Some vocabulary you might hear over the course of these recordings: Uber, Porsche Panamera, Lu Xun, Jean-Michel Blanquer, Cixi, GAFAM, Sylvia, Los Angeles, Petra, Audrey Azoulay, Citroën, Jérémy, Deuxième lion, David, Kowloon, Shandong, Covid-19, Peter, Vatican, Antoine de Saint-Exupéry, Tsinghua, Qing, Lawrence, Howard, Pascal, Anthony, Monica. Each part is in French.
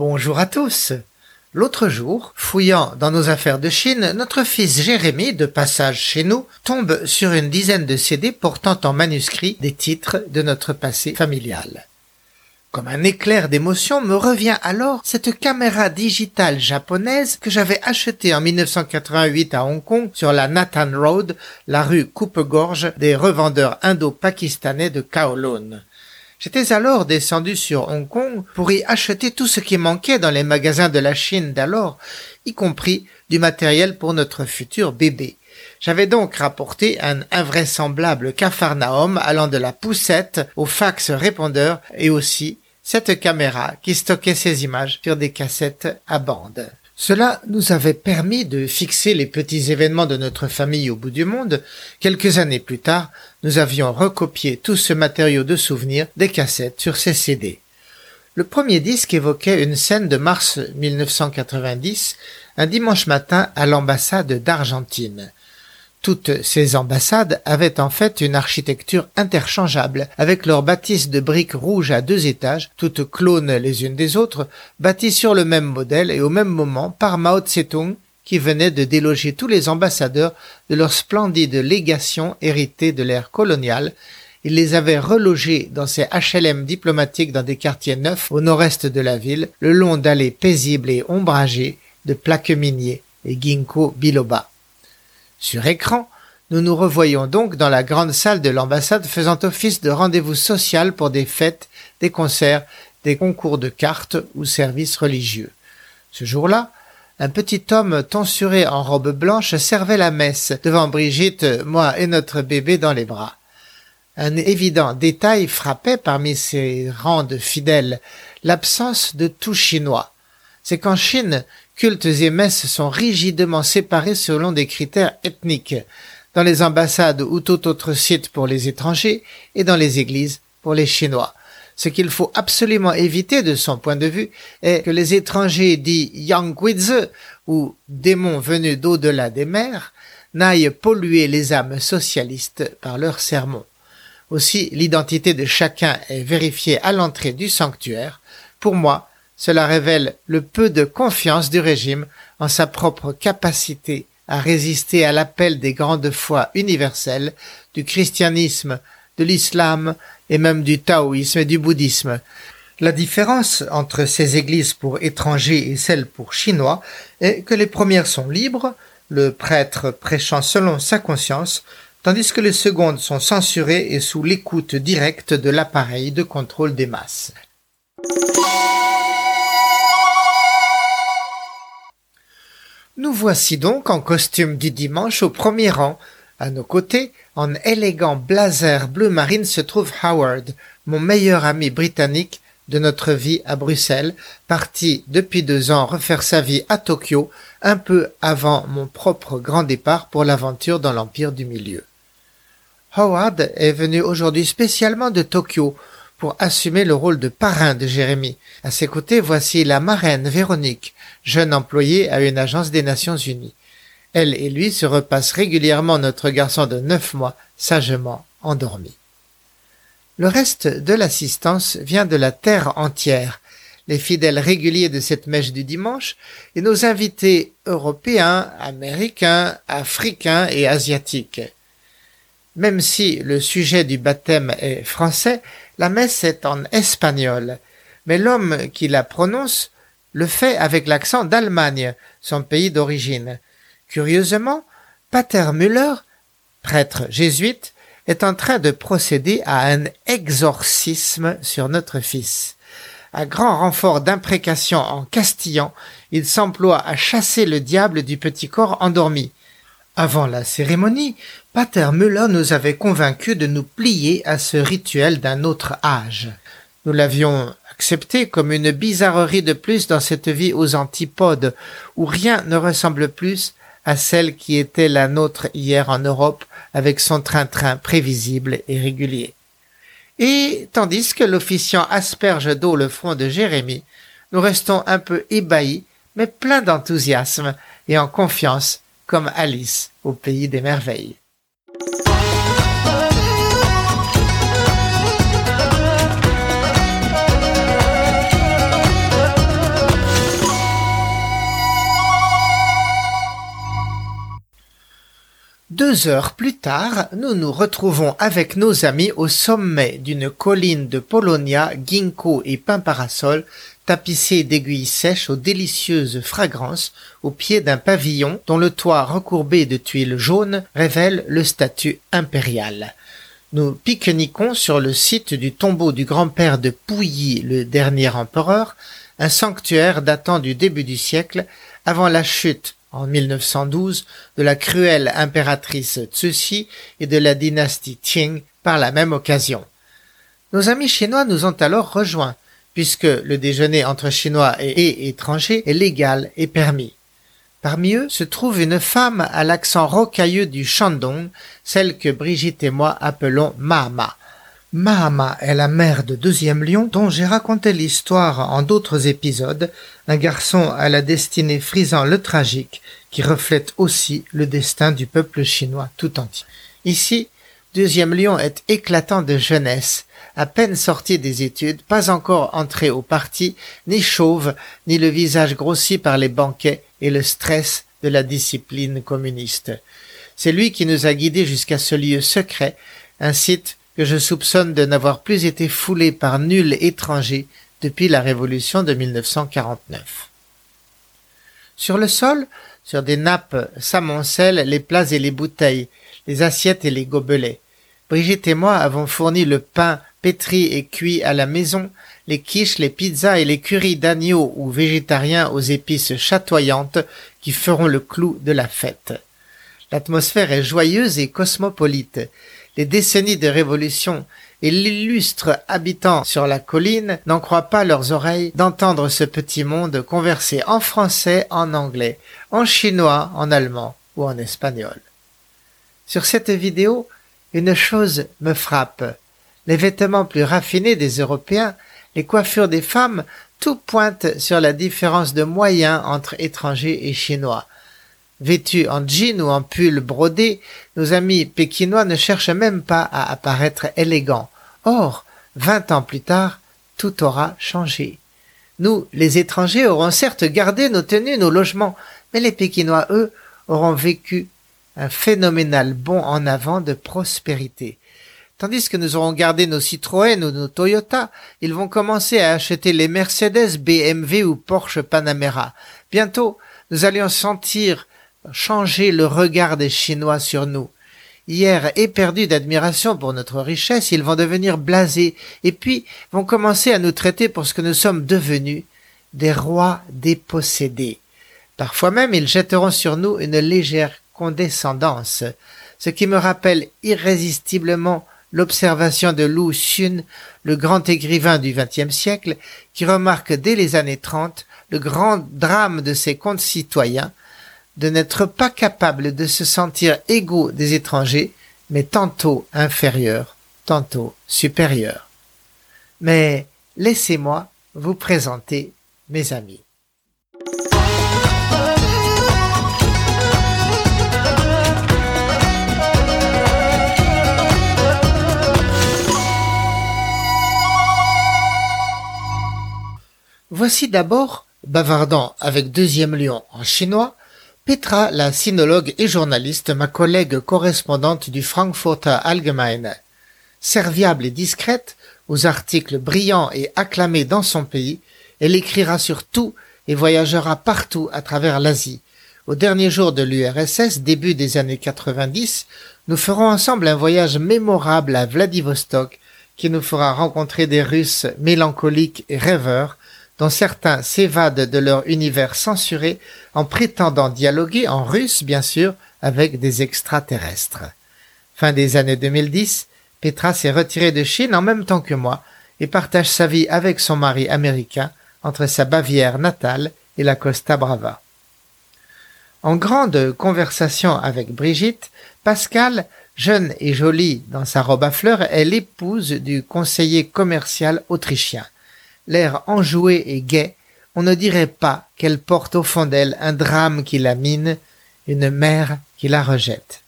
Bonjour à tous. L'autre jour, fouillant dans nos affaires de Chine, notre fils Jérémy, de passage chez nous, tombe sur une dizaine de CD portant en manuscrit des titres de notre passé familial. Comme un éclair d'émotion me revient alors cette caméra digitale japonaise que j'avais achetée en 1988 à Hong Kong sur la Nathan Road, la rue coupe-gorge des revendeurs indo-pakistanais de Kowloon. J'étais alors descendu sur Hong Kong pour y acheter tout ce qui manquait dans les magasins de la Chine d'alors, y compris du matériel pour notre futur bébé. J'avais donc rapporté un invraisemblable capharnaüm allant de la poussette au fax répondeur et aussi cette caméra qui stockait ces images sur des cassettes à bande. Cela nous avait permis de fixer les petits événements de notre famille au bout du monde. Quelques années plus tard, nous avions recopié tout ce matériau de souvenirs des cassettes sur ces CD. Le premier disque évoquait une scène de mars 1990, un dimanche matin à l'ambassade d'Argentine. Toutes ces ambassades avaient en fait une architecture interchangeable, avec leurs bâtisses de briques rouges à 2 étages, toutes clones les unes des autres, bâties sur le même modèle et au même moment par Mao Tsé-Toung, qui venait de déloger tous les ambassadeurs de leur splendide légation héritée de l'ère coloniale. Il les avait relogés dans ces HLM diplomatiques dans des quartiers neufs au nord-est de la ville, le long d'allées paisibles et ombragées de plaques miniers et ginkgo biloba. Sur écran, nous nous revoyons donc dans la grande salle de l'ambassade faisant office de rendez-vous social pour des fêtes, des concerts, des concours de cartes ou services religieux. Ce jour-là, un petit homme tonsuré en robe blanche servait la messe devant Brigitte, moi et notre bébé dans les bras. Un évident détail frappait parmi ces rangs de fidèles, l'absence de tout chinois. C'est qu'en Chine, cultes et messes sont rigidement séparés selon des critères ethniques, dans les ambassades ou tout autre site pour les étrangers et dans les églises pour les Chinois. Ce qu'il faut absolument éviter de son point de vue est que les étrangers dits « yangguizu » ou « démons venus d'au-delà des mers » n'aillent polluer les âmes socialistes par leurs sermons. Aussi, l'identité de chacun est vérifiée à l'entrée du sanctuaire. Pour moi, cela révèle le peu de confiance du régime en sa propre capacité à résister à l'appel des grandes foi universelles, du christianisme, de l'islam et même du taoïsme et du bouddhisme. La différence entre ces églises pour étrangers et celles pour chinois est que les premières sont libres, le prêtre prêchant selon sa conscience, tandis que les secondes sont censurées et sous l'écoute directe de l'appareil de contrôle des masses. Nous voici donc en costume du dimanche au premier rang. À nos côtés, en élégant blazer bleu marine, se trouve Howard, mon meilleur ami britannique de notre vie à Bruxelles, parti depuis 2 ans refaire sa vie à Tokyo, un peu avant mon propre grand départ pour l'aventure dans l'Empire du Milieu. Howard est venu aujourd'hui spécialement de Tokyo pour assumer le rôle de parrain de Jérémy. À ses côtés, voici la marraine Véronique, jeune employée à une agence des Nations Unies. Elle et lui se repassent régulièrement notre garçon de 9 mois, sagement endormi. Le reste de l'assistance vient de la terre entière, les fidèles réguliers de cette mèche du dimanche et nos invités européens, américains, africains et asiatiques. Même si le sujet du baptême est français, la messe est en espagnol, mais l'homme qui la prononce le fait avec l'accent d'Allemagne, son pays d'origine. Curieusement, Pater Müller, prêtre jésuite, est en train de procéder à un exorcisme sur notre fils. À grand renfort d'imprécations en castillan, il s'emploie à chasser le diable du petit corps endormi. Avant la cérémonie, Pater Müller nous avait convaincus de nous plier à ce rituel d'un autre âge. Nous l'avions accepté comme une bizarrerie de plus dans cette vie aux antipodes, où rien ne ressemble plus à celle qui était la nôtre hier en Europe, avec son train-train prévisible et régulier. Et, tandis que l'officiant asperge d'eau le front de Jérémy, nous restons un peu ébahis, mais pleins d'enthousiasme et en confiance, comme Alice au Pays des Merveilles. Deux heures plus tard, nous nous retrouvons avec nos amis au sommet d'une colline de Polonia, ginkgo et pin parasol, tapissée d'aiguilles sèches aux délicieuses fragrances, au pied d'un pavillon dont le toit recourbé de tuiles jaunes révèle le statut impérial. Nous pique-niquons sur le site du tombeau du grand-père de Puyi, le dernier empereur, un sanctuaire datant du début du siècle, avant la chute, en 1912, de la cruelle impératrice Cixi et de la dynastie Qing par la même occasion. Nos amis chinois nous ont alors rejoints, puisque le déjeuner entre Chinois et étrangers est légal et permis. Parmi eux se trouve une femme à l'accent rocailleux du Shandong, celle que Brigitte et moi appelons Mahama. Mahama est la mère de Deuxième lion dont j'ai raconté l'histoire en d'autres épisodes, un garçon à la destinée frisant le tragique qui reflète aussi le destin du peuple chinois tout entier. Ici, Deuxième lion est éclatant de jeunesse, à peine sorti des études, pas encore entré au parti, ni chauve, ni le visage grossi par les banquets et le stress de la discipline communiste. C'est lui qui nous a guidés jusqu'à ce lieu secret, un site que je soupçonne de n'avoir plus été foulé par nul étranger depuis la Révolution de 1949. Sur le sol, sur des nappes, s'amoncellent les plats et les bouteilles, les assiettes et les gobelets. Brigitte et moi avons fourni le pain pétri et cuit à la maison, les quiches, les pizzas et les currys d'agneau ou végétariens aux épices chatoyantes qui feront le clou de la fête. L'atmosphère est joyeuse et cosmopolite. Les décennies de révolution et l'illustre habitant sur la colline n'en croient pas leurs oreilles d'entendre ce petit monde converser en français, en anglais, en chinois, en allemand ou en espagnol. Sur cette vidéo, une chose me frappe. Les vêtements plus raffinés des Européens, les coiffures des femmes, tout pointe sur la différence de moyens entre étrangers et chinois. Vêtus en jean ou en pull brodé, nos amis pékinois ne cherchent même pas à apparaître élégants. Or, 20 ans plus tard, tout aura changé. Nous, les étrangers, aurons certes gardé nos tenues, nos logements, mais les Pékinois, eux, auront vécu un phénoménal bond en avant de prospérité. Tandis que nous aurons gardé nos Citroën ou nos Toyota, ils vont commencer à acheter les Mercedes, BMW ou Porsche Panamera. Bientôt, nous allions sentir changer le regard des Chinois sur nous. Hier, éperdus d'admiration pour notre richesse, ils vont devenir blasés et puis vont commencer à nous traiter pour ce que nous sommes devenus, des rois dépossédés. Parfois même, ils jetteront sur nous une légère condescendance, ce qui me rappelle irrésistiblement l'observation de Lu Xun, le grand écrivain du XXe siècle, qui remarque dès les années 30 le grand drame de ses concitoyens, de n'être pas capable de se sentir égaux des étrangers, mais tantôt inférieurs, tantôt supérieurs. Mais laissez-moi vous présenter mes amis. Voici d'abord, bavardant avec Deuxième lion en chinois, Petra, la sinologue et journaliste, ma collègue correspondante du Frankfurter Allgemeine. Serviable et discrète, aux articles brillants et acclamés dans son pays, elle écrira sur tout et voyagera partout à travers l'Asie. Au dernier jour de l'URSS, début des années 90, nous ferons ensemble un voyage mémorable à Vladivostok qui nous fera rencontrer des Russes mélancoliques et rêveurs, dont certains s'évadent de leur univers censuré en prétendant dialoguer, en russe bien sûr, avec des extraterrestres. Fin des années 2010, Petra s'est retirée de Chine en même temps que moi et partage sa vie avec son mari américain entre sa Bavière natale et la Costa Brava. En grande conversation avec Brigitte, Pascal, jeune et jolie dans sa robe à fleurs, est l'épouse du conseiller commercial autrichien. L'air enjoué et gai, on ne dirait pas qu'elle porte au fond d'elle un drame qui la mine, une mère qui la rejette.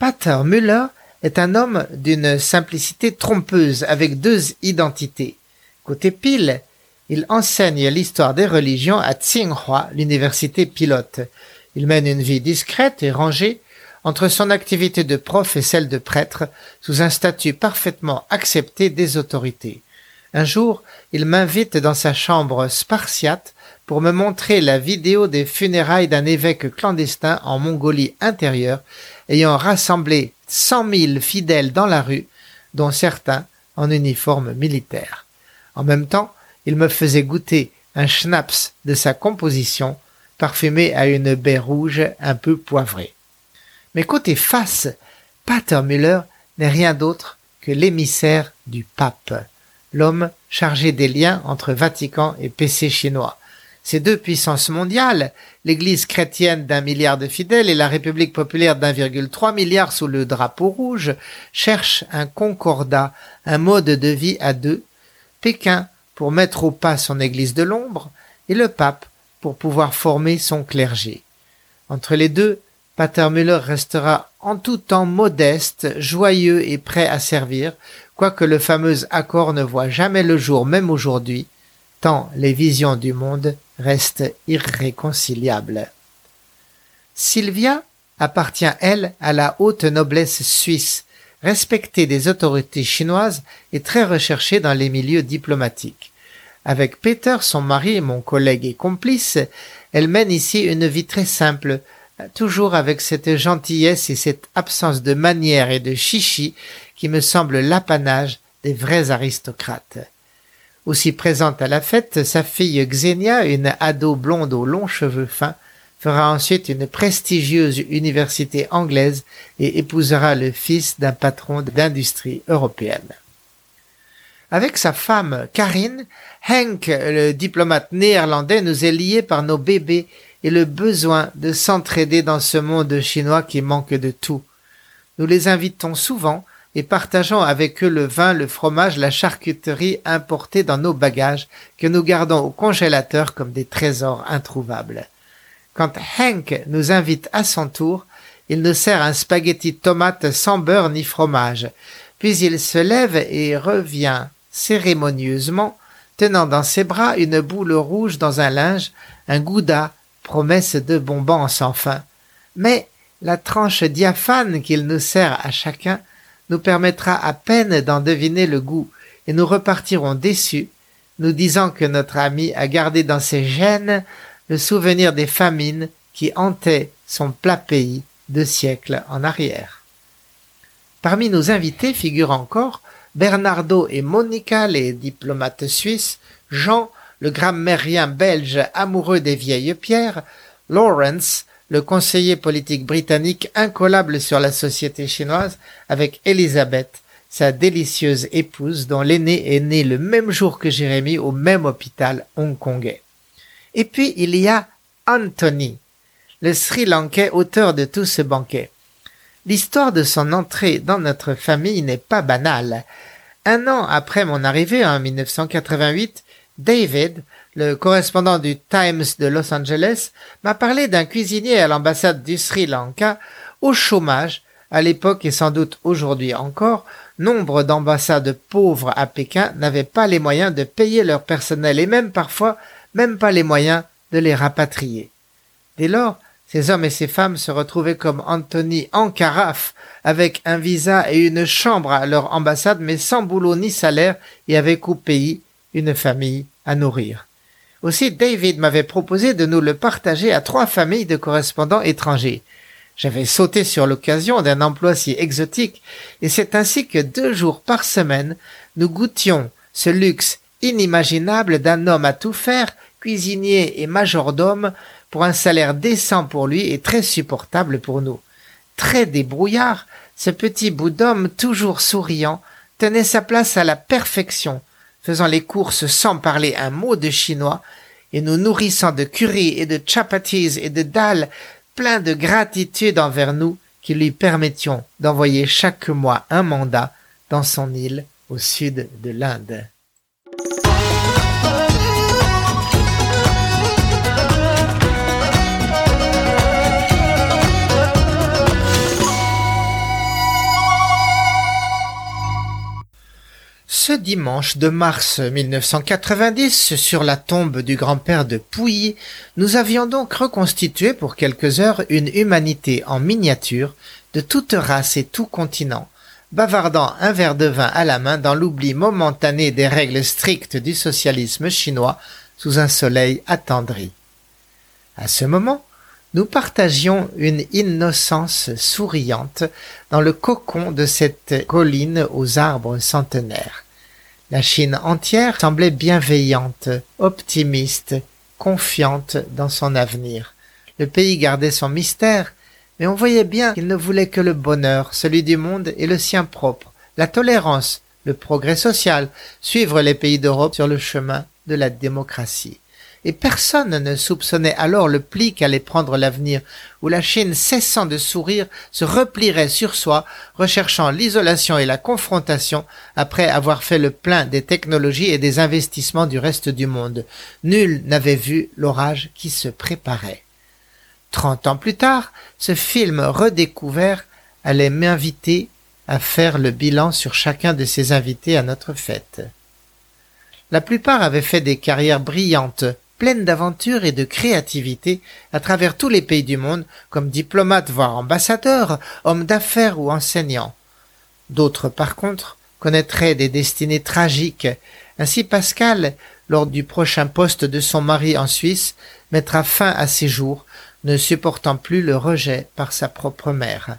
Pater Müller est un homme d'une simplicité trompeuse avec deux identités. Côté pile, il enseigne l'histoire des religions à Tsinghua, l'université pilote. Il mène une vie discrète et rangée, entre son activité de prof et celle de prêtre, sous un statut parfaitement accepté des autorités. Un jour, il m'invite dans sa chambre spartiate pour me montrer la vidéo des funérailles d'un évêque clandestin en Mongolie intérieure, ayant rassemblé 100 000 fidèles dans la rue, dont certains en uniforme militaire. En même temps, il me faisait goûter un schnapps de sa composition, parfumé à une baie rouge un peu poivrée. Mais côté face, Pater Müller n'est rien d'autre que l'émissaire du pape, l'homme chargé des liens entre Vatican et PC chinois. Ces deux puissances mondiales, l'Église chrétienne d'1 milliard de fidèles et la République populaire d'1,3 milliard sous le drapeau rouge, cherchent un concordat, un mode de vie à deux, Pékin pour mettre au pas son Église de l'ombre et le pape pour pouvoir former son clergé. Entre les deux, Pater Müller restera en tout temps modeste, joyeux et prêt à servir, quoique le fameux accord ne voit jamais le jour, même aujourd'hui, tant les visions du monde restent irréconciliables. Sylvia appartient, elle, à la haute noblesse suisse, respectée des autorités chinoises et très recherchée dans les milieux diplomatiques. Avec Peter, son mari, mon collègue et complice, elle mène ici une vie très simple, toujours avec cette gentillesse et cette absence de manières et de chichi qui me semble l'apanage des vrais aristocrates. Aussi présente à la fête, sa fille Xenia, une ado blonde aux longs cheveux fins, fera ensuite une prestigieuse université anglaise et épousera le fils d'un patron d'industrie européenne. Avec sa femme Karine, Henk, le diplomate néerlandais, nous est lié par nos bébés et le besoin de s'entraider dans ce monde chinois qui manque de tout. Nous les invitons souvent et partageons avec eux le vin, le fromage, la charcuterie importée dans nos bagages que nous gardons au congélateur comme des trésors introuvables. Quand Henk nous invite à son tour, il nous sert un spaghetti tomate sans beurre ni fromage, puis il se lève et revient cérémonieusement, tenant dans ses bras une boule rouge dans un linge, un gouda, promesse de bonbons sans fin. Mais la tranche diaphane qu'il nous sert à chacun nous permettra à peine d'en deviner le goût, et nous repartirons déçus, nous disant que notre ami a gardé dans ses gènes le souvenir des famines qui hantaient son plat pays 2 siècles en arrière. Parmi nos invités figurent encore Bernardo et Monica, les diplomates suisses, Jean, le grammairien belge amoureux des vieilles pierres, Lawrence, le conseiller politique britannique incollable sur la société chinoise, avec Elisabeth, sa délicieuse épouse dont l'aîné est né le même jour que Jérémy au même hôpital hongkongais. Et puis il y a Anthony, le Sri Lankais auteur de tout ce banquet. L'histoire de son entrée dans notre famille n'est pas banale. 1 an après mon arrivée en 1988, David, le correspondant du Times de Los Angeles, m'a parlé d'un cuisinier à l'ambassade du Sri Lanka, au chômage, à l'époque et sans doute aujourd'hui encore. Nombre d'ambassades pauvres à Pékin n'avaient pas les moyens de payer leur personnel et même parfois, même pas les moyens de les rapatrier. Dès lors, ces hommes et ces femmes se retrouvaient comme Anthony en carafe, avec un visa et une chambre à leur ambassade, mais sans boulot ni salaire et avec au pays une famille à nourrir. Aussi, David m'avait proposé de nous le partager à 3 familles de correspondants étrangers. J'avais sauté sur l'occasion d'un emploi si exotique, et c'est ainsi que 2 jours par semaine, nous goûtions ce luxe inimaginable d'un homme à tout faire, cuisinier et majordome, pour un salaire décent pour lui et très supportable pour nous. Très débrouillard, ce petit bout d'homme toujours souriant tenait sa place à la perfection, faisant les courses sans parler un mot de chinois et nous nourrissant de curry et de chapatis et de dalles, plein de gratitude envers nous qui lui permettions d'envoyer chaque mois un mandat dans son île au sud de l'Inde. Ce ce dimanche de mars 1990, sur la tombe du grand-père de Puyi, nous avions donc reconstitué pour quelques heures une humanité en miniature de toute race et tout continent, bavardant un verre de vin à la main dans l'oubli momentané des règles strictes du socialisme chinois sous un soleil attendri. À ce moment, nous partagions une innocence souriante dans le cocon de cette colline aux arbres centenaires. La Chine entière semblait bienveillante, optimiste, confiante dans son avenir. Le pays gardait son mystère, mais on voyait bien qu'il ne voulait que le bonheur, celui du monde et le sien propre, la tolérance, le progrès social, suivre les pays d'Europe sur le chemin de la démocratie. Et personne ne soupçonnait alors le pli qu'allait prendre l'avenir, où la Chine, cessant de sourire, se replierait sur soi, recherchant l'isolation et la confrontation après avoir fait le plein des technologies et des investissements du reste du monde. Nul n'avait vu l'orage qui se préparait. 30 ans plus tard, ce film redécouvert allait m'inviter à faire le bilan sur chacun de ses invités à notre fête. La plupart avaient fait des carrières brillantes, pleines d'aventures et de créativité à travers tous les pays du monde, comme diplomates voire ambassadeurs, hommes d'affaires ou enseignants. D'autres, par contre, connaîtraient des destinées tragiques. Ainsi Pascal, lors du prochain poste de son mari en Suisse, mettra fin à ses jours, ne supportant plus le rejet par sa propre mère.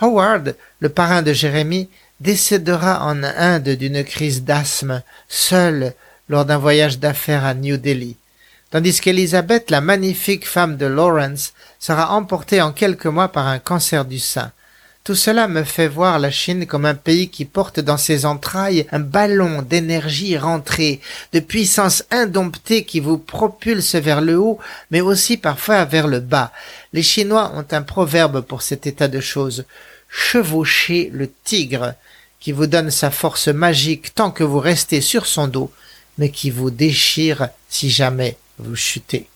Howard, le parrain de Jérémy, décédera en Inde d'une crise d'asthme, seule lors d'un voyage d'affaires à New Delhi, tandis qu'Elisabeth, la magnifique femme de Lawrence, sera emportée en quelques mois par un cancer du sein. Tout cela me fait voir la Chine comme un pays qui porte dans ses entrailles un ballon d'énergie rentrée, de puissance indomptée qui vous propulse vers le haut, mais aussi parfois vers le bas. Les Chinois ont un proverbe pour cet état de choses. « Chevauchez le tigre » qui vous donne sa force magique tant que vous restez sur son dos, mais qui vous déchire si jamais vous chutez.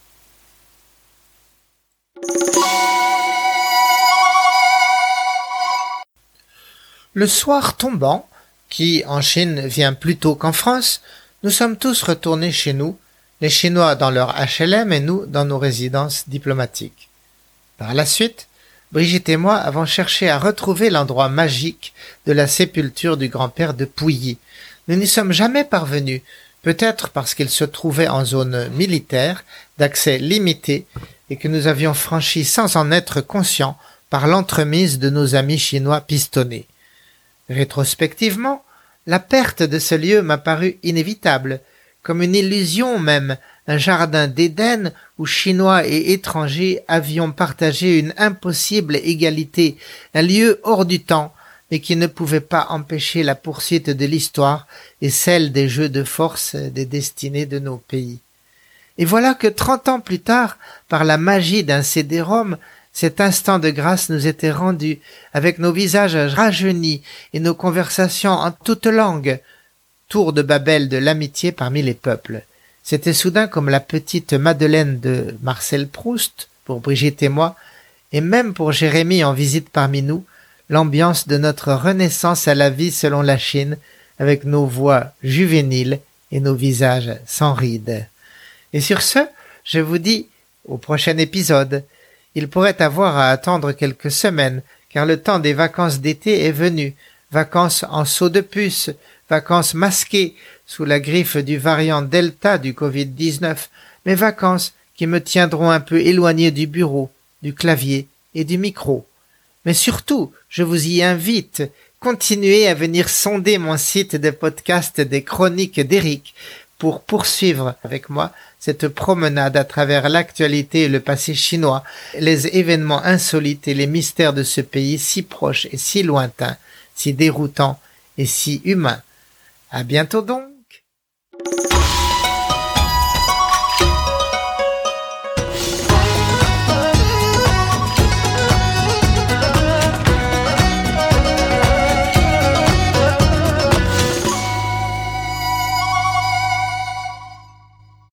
Le soir tombant, qui en Chine vient plus tôt qu'en France, nous sommes tous retournés chez nous, les Chinois dans leur HLM et nous dans nos résidences diplomatiques. Par la suite, Brigitte et moi avons cherché à retrouver l'endroit magique de la sépulture du grand-père de Puyi. Nous n'y sommes jamais parvenus, peut-être parce qu'il se trouvait en zone militaire, d'accès limité, et que nous avions franchi sans en être conscients par l'entremise de nos amis chinois pistonnés. Rétrospectivement, la perte de ce lieu m'a paru inévitable, comme une illusion même, un jardin d'Éden où Chinois et étrangers avions partagé une impossible égalité, un lieu hors du temps, mais qui ne pouvait pas empêcher la poursuite de l'histoire et celle des jeux de force des destinées de nos pays. Et voilà que 30 ans plus tard, par la magie d'un CD-ROM, cet instant de grâce nous était rendu, avec nos visages rajeunis et nos conversations en toutes langues. Tour de Babel de l'amitié parmi les peuples. C'était soudain comme la petite Madeleine de Marcel Proust, pour Brigitte et moi, et même pour Jérémy en visite parmi nous, l'ambiance de notre renaissance à la vie selon la Chine, avec nos voix juvéniles et nos visages sans rides. Et sur ce, je vous dis au prochain épisode. Il pourrait avoir à attendre quelques semaines, car le temps des vacances d'été est venu. Vacances en saut de puce, vacances masquées sous la griffe du variant Delta du Covid-19, mais vacances qui me tiendront un peu éloigné du bureau, du clavier et du micro. Mais surtout, je vous y invite, continuez à venir sonder mon site de podcast des Chroniques d'Éric pour poursuivre avec moi cette promenade à travers l'actualité et le passé chinois, les événements insolites et les mystères de ce pays si proche et si lointain, si déroutant et si humain. À bientôt donc.